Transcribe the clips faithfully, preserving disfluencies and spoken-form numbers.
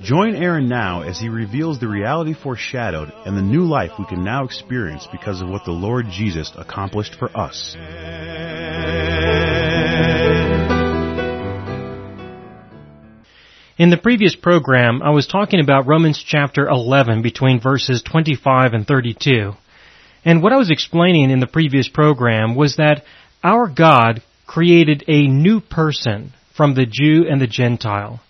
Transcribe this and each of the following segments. Join Aaron now as he reveals the reality foreshadowed and the new life we can now experience because of what the Lord Jesus accomplished for us. In the previous program, I was talking about Romans chapter eleven between verses twenty-five and thirty-two. And what I was explaining in the previous program was that our God created a new person from the Jew and the Gentile.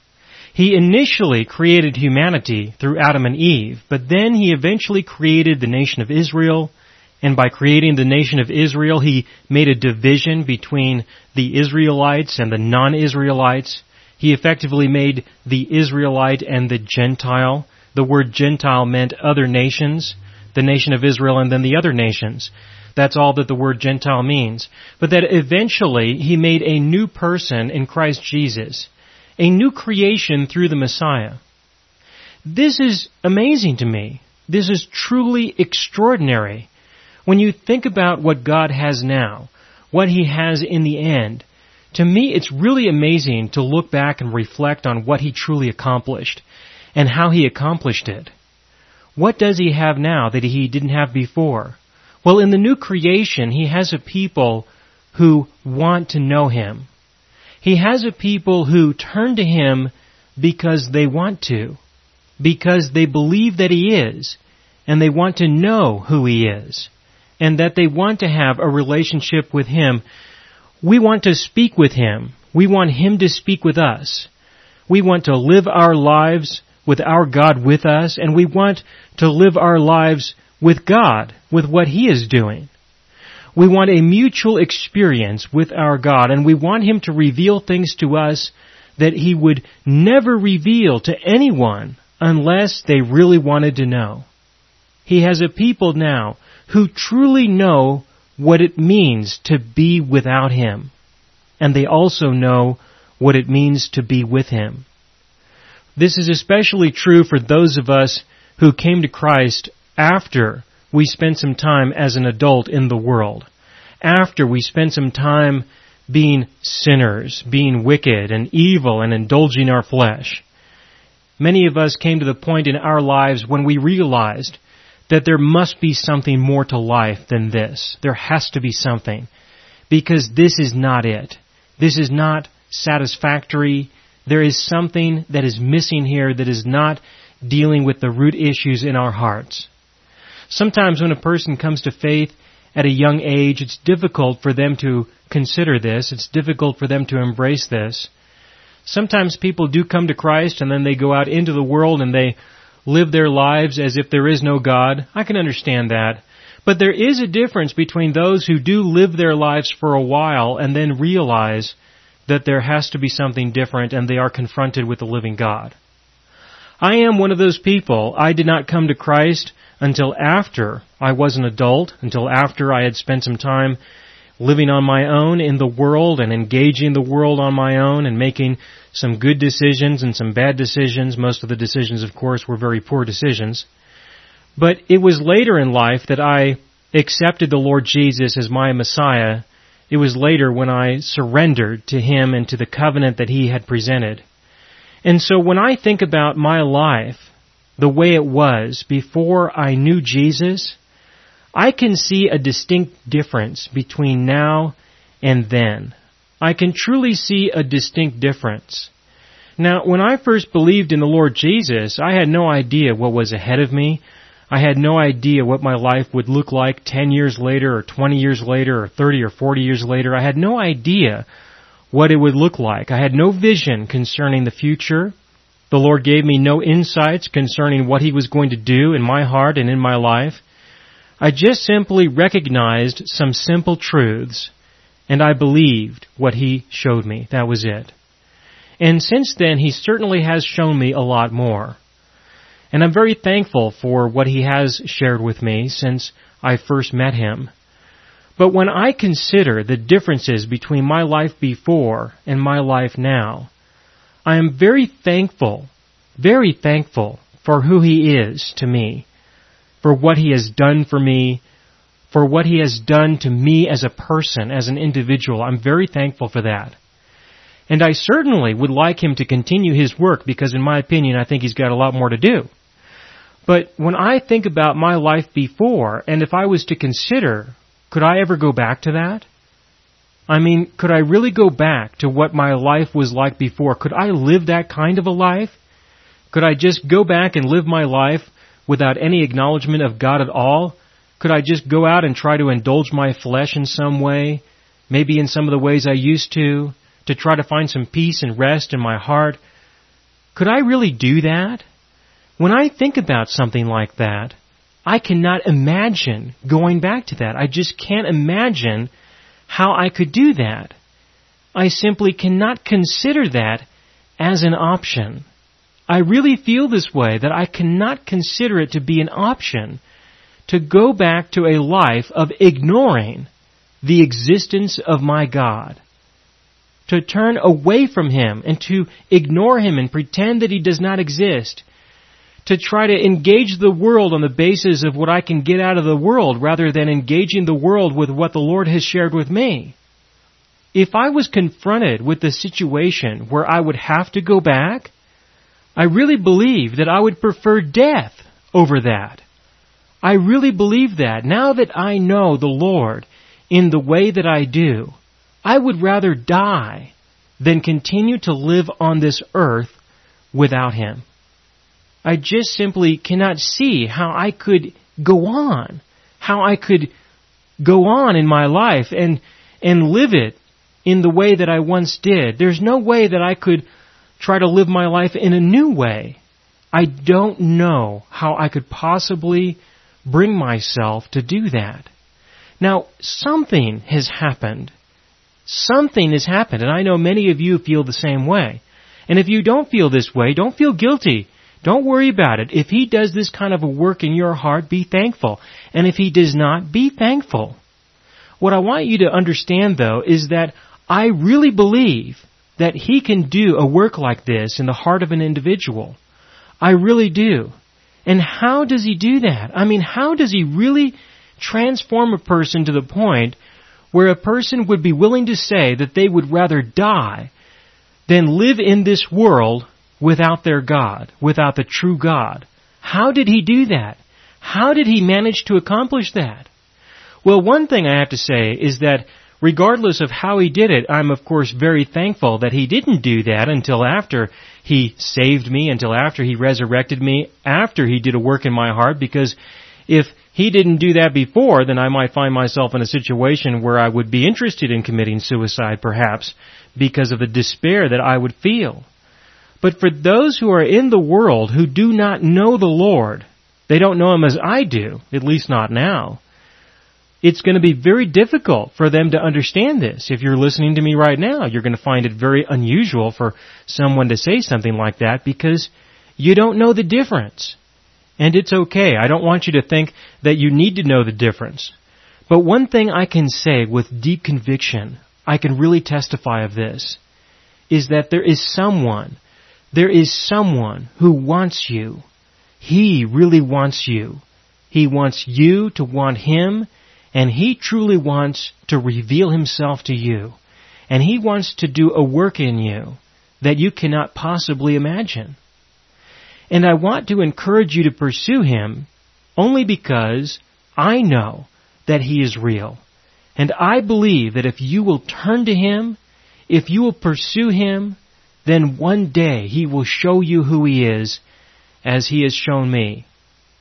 He initially created humanity through Adam and Eve, but then he eventually created the nation of Israel, and by creating the nation of Israel, he made a division between the Israelites and the non-Israelites. He effectively made the Israelite and the Gentile. The word Gentile meant other nations, the nation of Israel and then the other nations. That's all that the word Gentile means. But that eventually he made a new person in Christ Jesus, a new creation through the Messiah. This is amazing to me. This is truly extraordinary. When you think about what God has now, what He has in the end, to me it's really amazing to look back and reflect on what He truly accomplished and how He accomplished it. What does He have now that He didn't have before? Well, in the new creation, He has a people who want to know Him. He has a people who turn to Him because they want to, because they believe that He is, and they want to know who He is, and that they want to have a relationship with Him. We want to speak with Him. We want Him to speak with us. We want to live our lives with our God with us, and we want to live our lives with God, with what He is doing. We want a mutual experience with our God, and we want Him to reveal things to us that He would never reveal to anyone unless they really wanted to know. He has a people now who truly know what it means to be without Him, and they also know what it means to be with Him. This is especially true for those of us who came to Christ after we spent some time as an adult in the world, after we spent some time being sinners, being wicked and evil and indulging our flesh. Many of us came to the point in our lives when we realized that there must be something more to life than this. There has to be something, because this is not it. This is not satisfactory. There is something that is missing here that is not dealing with the root issues in our hearts. Sometimes when a person comes to faith at a young age, it's difficult for them to consider this. It's difficult for them to embrace this. Sometimes people do come to Christ and then they go out into the world and they live their lives as if there is no God. I can understand that. But there is a difference between those who do live their lives for a while and then realize that there has to be something different and they are confronted with the living God. I am one of those people. I did not come to Christ until after I was an adult, until after I had spent some time living on my own in the world and engaging the world on my own and making some good decisions and some bad decisions. Most of the decisions, of course, were very poor decisions. But it was later in life that I accepted the Lord Jesus as my Messiah. It was later when I surrendered to Him and to the covenant that He had presented. And so when I think about my life, the way it was before I knew Jesus, I can see a distinct difference between now and then. I can truly see a distinct difference. Now, when I first believed in the Lord Jesus, I had no idea what was ahead of me. I had no idea what my life would look like ten years later or twenty years later or thirty or forty years later. I had no idea what it would look like. I had no vision concerning the future. The Lord gave me no insights concerning what He was going to do in my heart and in my life. I just simply recognized some simple truths, and I believed what He showed me. That was it. And since then, He certainly has shown me a lot more. And I'm very thankful for what he has shared with me since I first met him. But when I consider the differences between my life before and my life now, I am very thankful, very thankful for who he is to me, for what he has done for me, for what he has done to me as a person, as an individual. I'm very thankful for that. And I certainly would like him to continue his work because, in my opinion, I think he's got a lot more to do. But when I think about my life before, and if I was to consider, could I ever go back to that? I mean, could I really go back to what my life was like before? Could I live that kind of a life? Could I just go back and live my life without any acknowledgement of God at all? Could I just go out and try to indulge my flesh in some way, maybe in some of the ways I used to, to try to find some peace and rest in my heart? Could I really do that? When I think about something like that, I cannot imagine going back to that. I just can't imagine how I could do that. I simply cannot consider that as an option. I really feel this way, that I cannot consider it to be an option to go back to a life of ignoring the existence of my God, to turn away from Him and to ignore Him and pretend that He does not exist, to try to engage the world on the basis of what I can get out of the world rather than engaging the world with what the Lord has shared with me. If I was confronted with the situation where I would have to go back, I really believe that I would prefer death over that. I really believe that. Now that I know the Lord in the way that I do, I would rather die than continue to live on this earth without Him. I just simply cannot see how I could go on, how I could go on in my life and and live it in the way that I once did. There's no way that I could try to live my life in a new way. I don't know how I could possibly bring myself to do that. Now, something has happened. Something has happened, and I know many of you feel the same way. And if you don't feel this way, don't feel guilty. Don't worry about it. If He does this kind of a work in your heart, be thankful. And if He does not, be thankful. What I want you to understand, though, is that I really believe that He can do a work like this in the heart of an individual. I really do. And how does He do that? I mean, how does He really transform a person to the point where a person would be willing to say that they would rather die than live in this world without their God, without the true God? How did He do that? How did He manage to accomplish that? Well, one thing I have to say is that regardless of how He did it, I'm, of course, very thankful that He didn't do that until after He saved me, until after He resurrected me, after He did a work in my heart, because if He didn't do that before, then I might find myself in a situation where I would be interested in committing suicide, perhaps, because of the despair that I would feel. But for those who are in the world who do not know the Lord, they don't know Him as I do, at least not now, it's going to be very difficult for them to understand this. If you're listening to me right now, you're going to find it very unusual for someone to say something like that because you don't know the difference. And it's okay. I don't want you to think that you need to know the difference. But one thing I can say with deep conviction, I can really testify of this, is that there is someone, there is someone who wants you. He really wants you. He wants you to want Him. And He truly wants to reveal Himself to you. And He wants to do a work in you that you cannot possibly imagine. And I want to encourage you to pursue Him only because I know that He is real. And I believe that if you will turn to Him, if you will pursue Him, then one day He will show you who He is as He has shown me,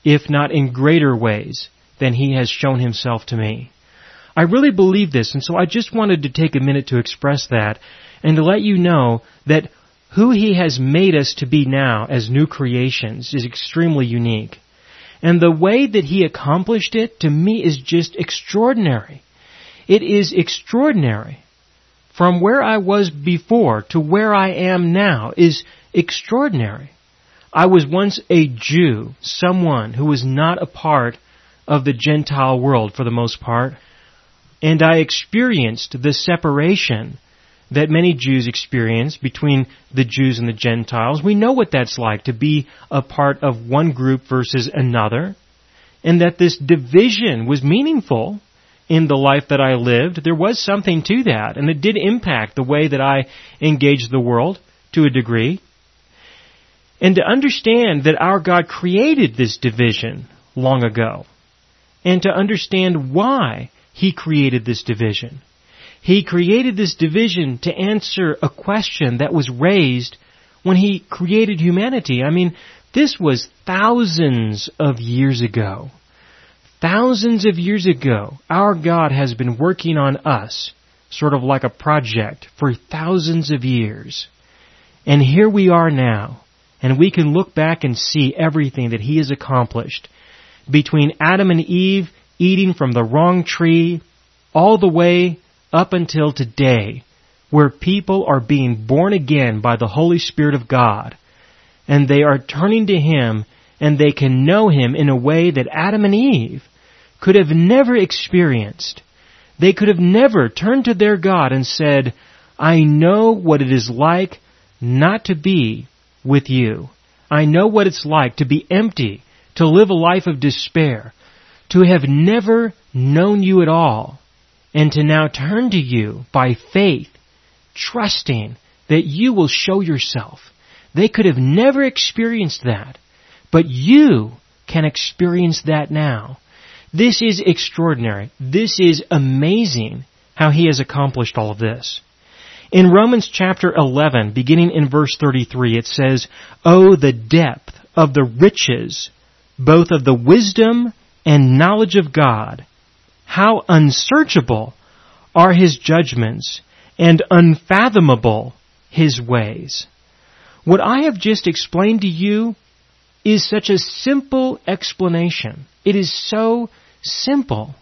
if not in greater ways than He has shown Himself to me. I really believe this, and so I just wanted to take a minute to express that and to let you know that who He has made us to be now as new creations is extremely unique. And the way that He accomplished it, to me, is just extraordinary. It is extraordinary. From where I was before to where I am now is extraordinary. I was once a Jew, someone who was not a part of the Gentile world for the most part, and I experienced the separation that many Jews experience between the Jews and the Gentiles. We know what that's like, to be a part of one group versus another, and that this division was meaningful in the life that I lived. There was something to that, and it did impact the way that I engaged the world to a degree. And to understand that our God created this division long ago, and to understand why He created this division. He created this division to answer a question that was raised when He created humanity. I mean, this was thousands of years ago. Thousands of years ago, our God has been working on us, sort of like a project, for thousands of years. And here we are now, and we can look back and see everything that He has accomplished. Between Adam and Eve eating from the wrong tree, all the way up until today, where people are being born again by the Holy Spirit of God, and they are turning to Him, and they can know Him in a way that Adam and Eve could have never experienced. They could have never turned to their God and said, I know what it is like not to be with You. I know what it's like to be empty, to live a life of despair, to have never known You at all, and to now turn to You by faith, trusting that You will show Yourself. They could have never experienced that, but you can experience that now. This is extraordinary. This is amazing how He has accomplished all of this. In Romans chapter eleven, beginning in verse thirty-three, it says, Oh, the depth of the riches, both of the wisdom and knowledge of God! How unsearchable are His judgments, and unfathomable His ways. What I have just explained to you is such a simple explanation. It is so simple.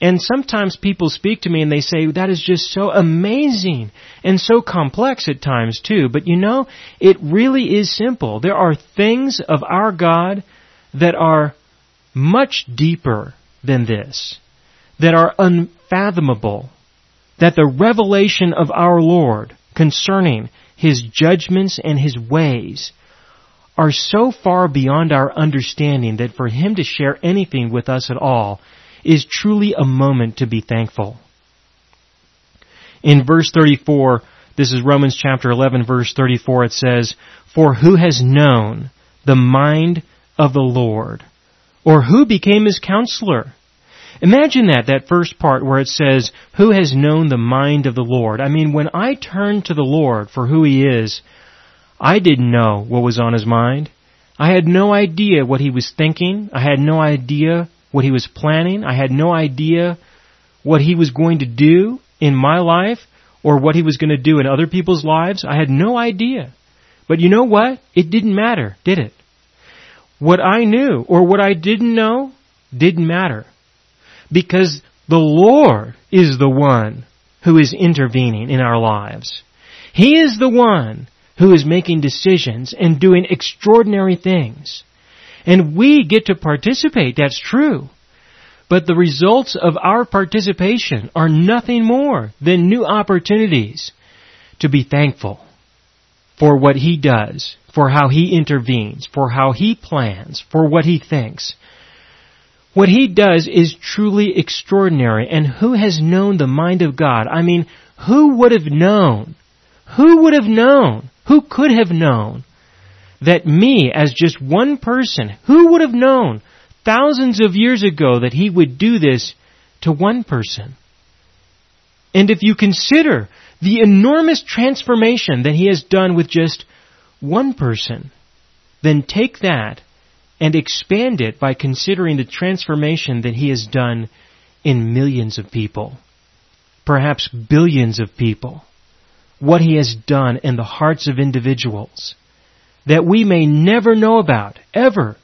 And sometimes people speak to me and they say, that is just so amazing and so complex at times too. But you know, it really is simple. There are things of our God that are much deeper than this, that are unfathomable, that the revelation of our Lord concerning His judgments and His ways are so far beyond our understanding that for Him to share anything with us at all is truly a moment to be thankful. In verse thirty-four, this is Romans chapter eleven, verse thirty-four, it says, For who has known the mind of the Lord? Or who became His counselor? Imagine that, that first part where it says, Who has known the mind of the Lord? I mean, when I turned to the Lord for who He is, I didn't know what was on His mind. I had no idea what He was thinking. I had no idea what He was planning. I had no idea what He was going to do in my life or what He was going to do in other people's lives. I had no idea. But you know what? It didn't matter, did it? What I knew or what I didn't know didn't matter, because the Lord is the one who is intervening in our lives. He is the one who is making decisions and doing extraordinary things. And we get to participate, that's true. But the results of our participation are nothing more than new opportunities to be thankful for what He does, for how He intervenes, for how He plans, for what He thinks. What He does is truly extraordinary. And who has known the mind of God? I mean, who would have known? Who would have known? Who could have known that me, as just one person, who would have known thousands of years ago that He would do this to one person? And if you consider the enormous transformation that He has done with just one person, then take that and expand it by considering the transformation that He has done in millions of people, perhaps billions of people, what He has done in the hearts of individuals that we may never know about, ever.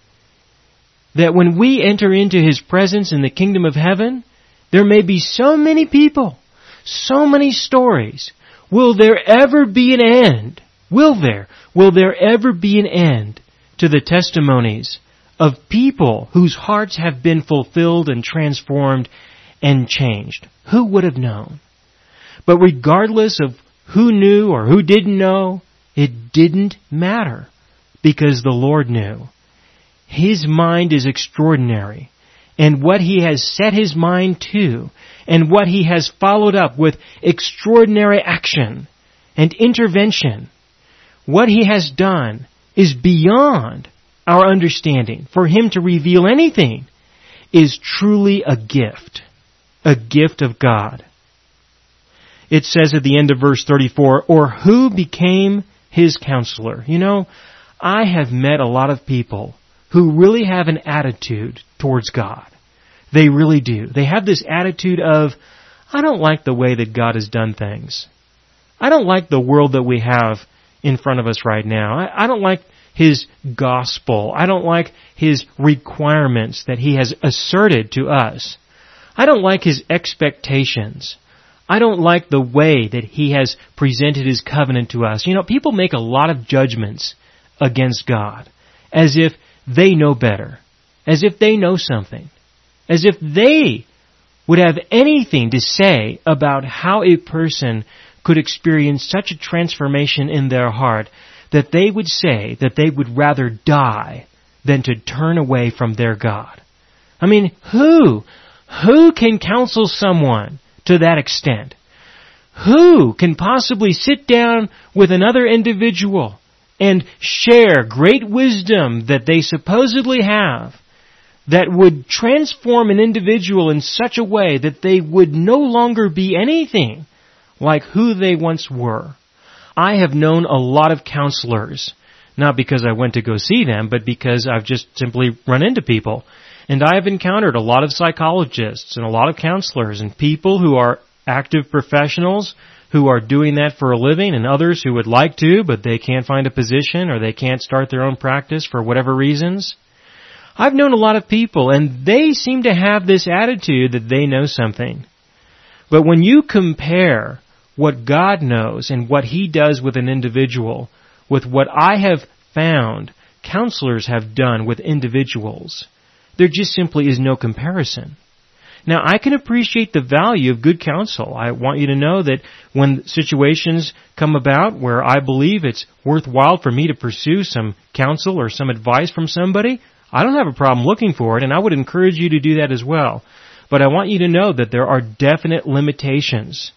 That when we enter into His presence in the kingdom of heaven, there may be so many people, so many stories. Will there ever be an end Will there, will there ever be an end to the testimonies of people whose hearts have been fulfilled and transformed and changed? Who would have known? But regardless of who knew or who didn't know, it didn't matter, because the Lord knew. His mind is extraordinary, and what He has set His mind to, and what He has followed up with extraordinary action and intervention, what He has done is beyond our understanding. For Him to reveal anything is truly a gift, a gift of God. It says at the end of verse thirty-four, or who became His counselor. You know, I have met a lot of people who really have an attitude towards God. They really do. They have this attitude of, I don't like the way that God has done things. I don't like the world that we have in front of us right now. I, I don't like His gospel. I don't like His requirements that He has asserted to us. I don't like His expectations. I don't like the way that He has presented His covenant to us. You know, people make a lot of judgments against God, as if they know better, as if they know something, as if they would have anything to say about how a person could experience such a transformation in their heart that they would say that they would rather die than to turn away from their God. I mean, who? Who can counsel someone to that extent? Who can possibly sit down with another individual and share great wisdom that they supposedly have that would transform an individual in such a way that they would no longer be anything like who they once were? I have known a lot of counselors, not because I went to go see them, but because I've just simply run into people. And I have encountered a lot of psychologists and a lot of counselors and people who are active professionals who are doing that for a living, and others who would like to, but they can't find a position or they can't start their own practice for whatever reasons. I've known a lot of people, and they seem to have this attitude that they know something. But when you compare what God knows and what He does with an individual with what I have found counselors have done with individuals, there just simply is no comparison. Now, I can appreciate the value of good counsel. I want you to know that when situations come about where I believe it's worthwhile for me to pursue some counsel or some advice from somebody, I don't have a problem looking for it, and I would encourage you to do that as well. But I want you to know that there are definite limitations,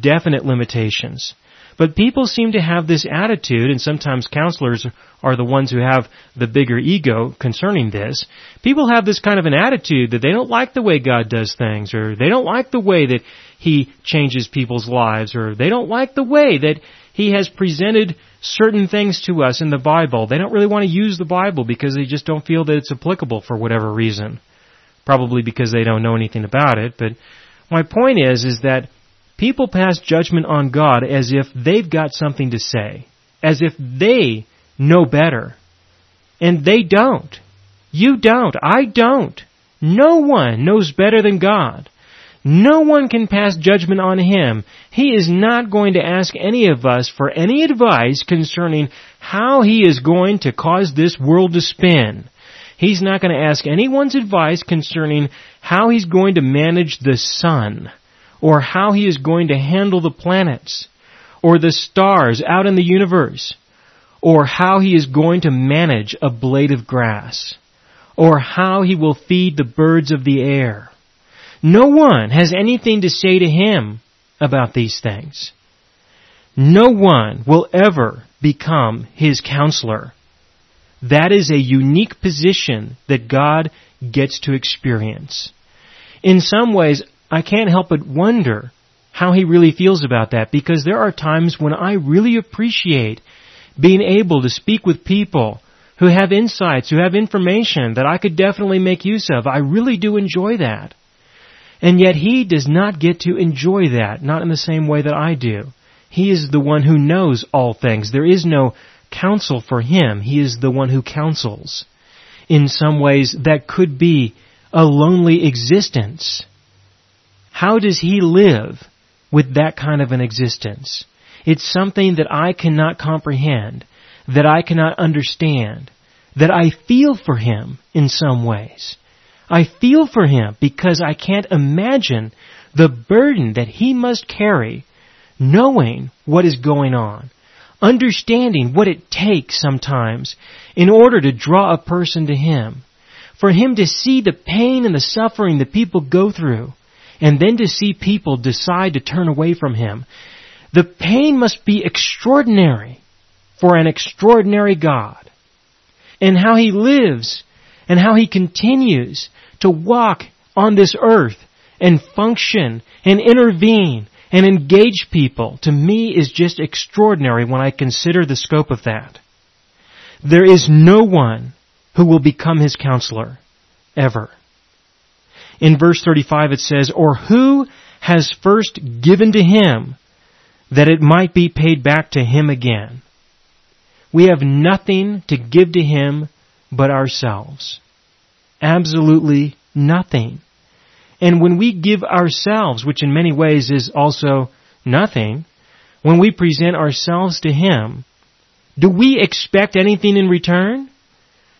definite limitations. But people seem to have this attitude, and sometimes counselors are the ones who have the bigger ego concerning this. People have this kind of an attitude that they don't like the way God does things, or they don't like the way that He changes people's lives, or they don't like the way that He has presented certain things to us in the Bible. They don't really want to use the Bible because they just don't feel that it's applicable for whatever reason. Probably because they don't know anything about it. But my point is, is that people pass judgment on God as if they've got something to say, as if they know better. And they don't. You don't. I don't. No one knows better than God. No one can pass judgment on Him. He is not going to ask any of us for any advice concerning how He is going to cause this world to spin. He's not going to ask anyone's advice concerning how He's going to manage the sun, or how He is going to handle the planets, or the stars out in the universe, or how He is going to manage a blade of grass, or how He will feed the birds of the air. No one has anything to say to Him about these things. No one will ever become His counselor. That is a unique position that God gets to experience. In some ways, I can't help but wonder how He really feels about that, because there are times when I really appreciate being able to speak with people who have insights, who have information that I could definitely make use of. I really do enjoy that. And yet He does not get to enjoy that, not in the same way that I do. He is the one who knows all things. There is no counsel for Him. He is the one who counsels. In some ways, that could be a lonely existence. How does He live with that kind of an existence? It's something that I cannot comprehend, that I cannot understand, that I feel for him in some ways. I feel for him because I can't imagine the burden that he must carry, knowing what is going on, understanding what it takes sometimes in order to draw a person to him, for him to see the pain and the suffering that people go through, and then to see people decide to turn away from him. The pain must be extraordinary for an extraordinary God. And how he lives and how he continues to walk on this earth and function and intervene and engage people, to me, is just extraordinary when I consider the scope of that. There is no one who will become his counselor, ever. In verse thirty-five it says, "Or who has first given to him, that it might be paid back to him again?" We have nothing to give to him but ourselves. Absolutely nothing. And when we give ourselves, which in many ways is also nothing, when we present ourselves to him, do we expect anything in return?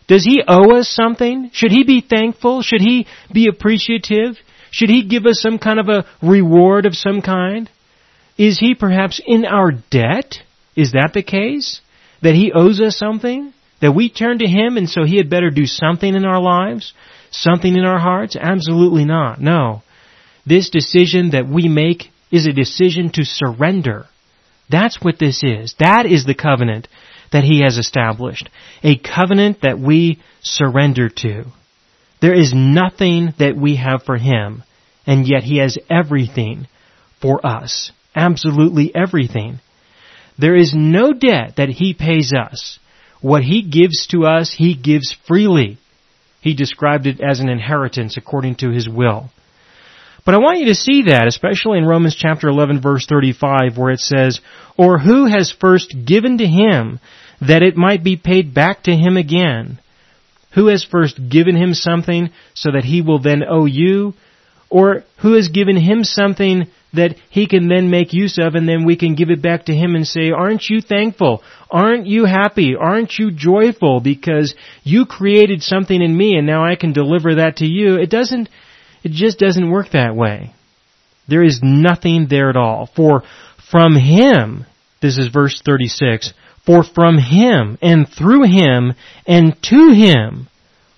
Does he owe us something? Should he be thankful? Should he be appreciative? Should he give us some kind of a reward of some kind? Is he perhaps in our debt? Is that the case? That he owes us something? That we turn to him and so he had better do something in our lives? Something in our hearts? Absolutely not. No. This decision that we make is a decision to surrender. That's what this is. That is the covenant that he has established. A covenant that we surrender to. There is nothing that we have for him, and yet he has everything for us. Absolutely everything. There is no debt that he pays us. What he gives to us, he gives freely. He described it as an inheritance according to his will. But I want you to see that, especially in Romans chapter eleven, verse thirty-five, where it says, "Or who has first given to him, that it might be paid back to him again?" Who has first given him something so that he will then owe you? Or who has given him something that he can then make use of, and then we can give it back to him and say, "Aren't you thankful? Aren't you happy? Aren't you joyful? Because you created something in me and now I can deliver that to you." It doesn't It just doesn't work that way. There is nothing there at all. For from him, this is verse thirty-six, "For from him and through him and to him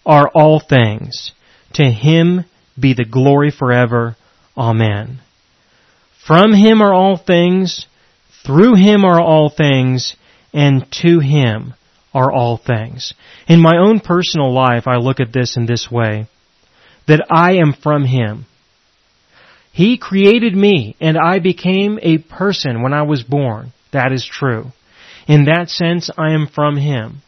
are all things. To him be the glory forever. Amen." From him are all things, through him are all things, and to him are all things. In my own personal life, I look at this in this way, that I am from him. He created me, and I became a person when I was born. That is true. In that sense, I am from him.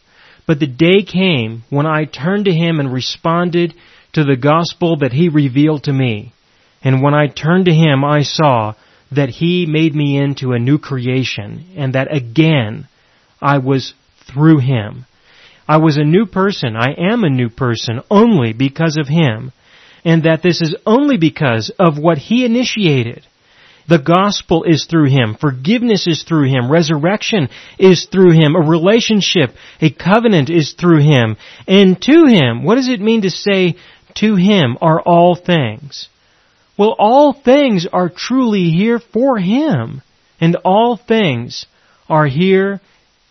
But the day came when I turned to him and responded to the gospel that he revealed to me. And when I turned to him, I saw that he made me into a new creation, and that again, I was through him. I was a new person. I am a new person only because of him. And that this is only because of what he initiated. The gospel is through him. Forgiveness is through him. Resurrection is through him. A relationship, a covenant is through him. And to him, what does it mean to say, "To him are all things"? Well, all things are truly here for him. And all things are here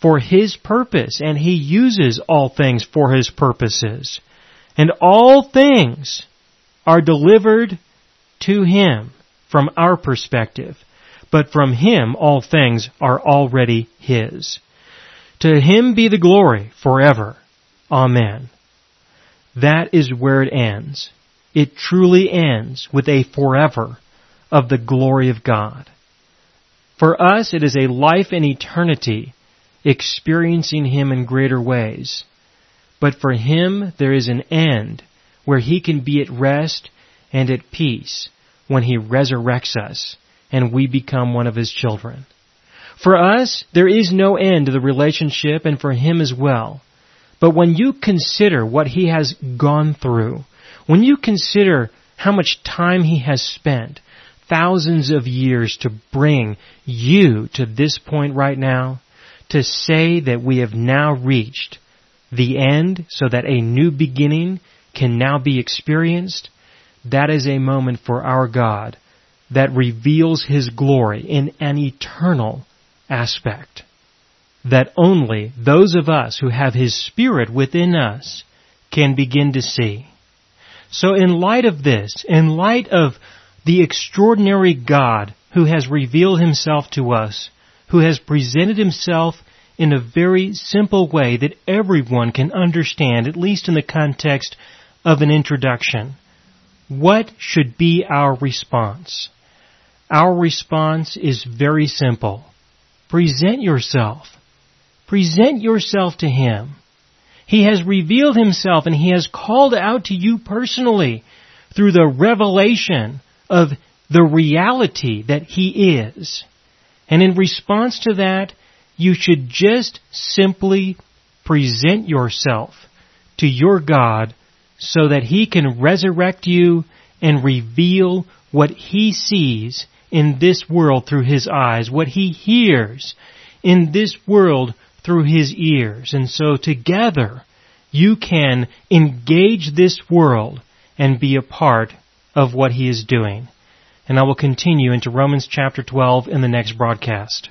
for his purpose. And he uses all things for his purposes. And all things are delivered to him from our perspective, but from him all things are already his. To him be the glory forever. Amen. That is where it ends. It truly ends with a forever of the glory of God. For us, it is a life in eternity, experiencing him in greater ways. But for him, there is an end, where he can be at rest and at peace when he resurrects us and we become one of his children. For us, there is no end to the relationship, and for him as well. But when you consider what he has gone through, when you consider how much time he has spent thousands of years to bring you to this point right now, to say that we have now reached the end so that a new beginning can now be experienced, that is a moment for our God that reveals His glory in an eternal aspect that only those of us who have His Spirit within us can begin to see. So in light of this, in light of the extraordinary God who has revealed Himself to us, who has presented Himself in a very simple way that everyone can understand, at least in the context of an introduction, what should be our response? Our response is very simple. Present yourself. Present yourself to Him. He has revealed Himself and He has called out to you personally through the revelation of the reality that He is. And in response to that, you should just simply present yourself to your God so that He can resurrect you and reveal what He sees in this world through His eyes, what He hears in this world through His ears. And so together, you can engage this world and be a part of what He is doing. And I will continue into Romans chapter twelve in the next broadcast.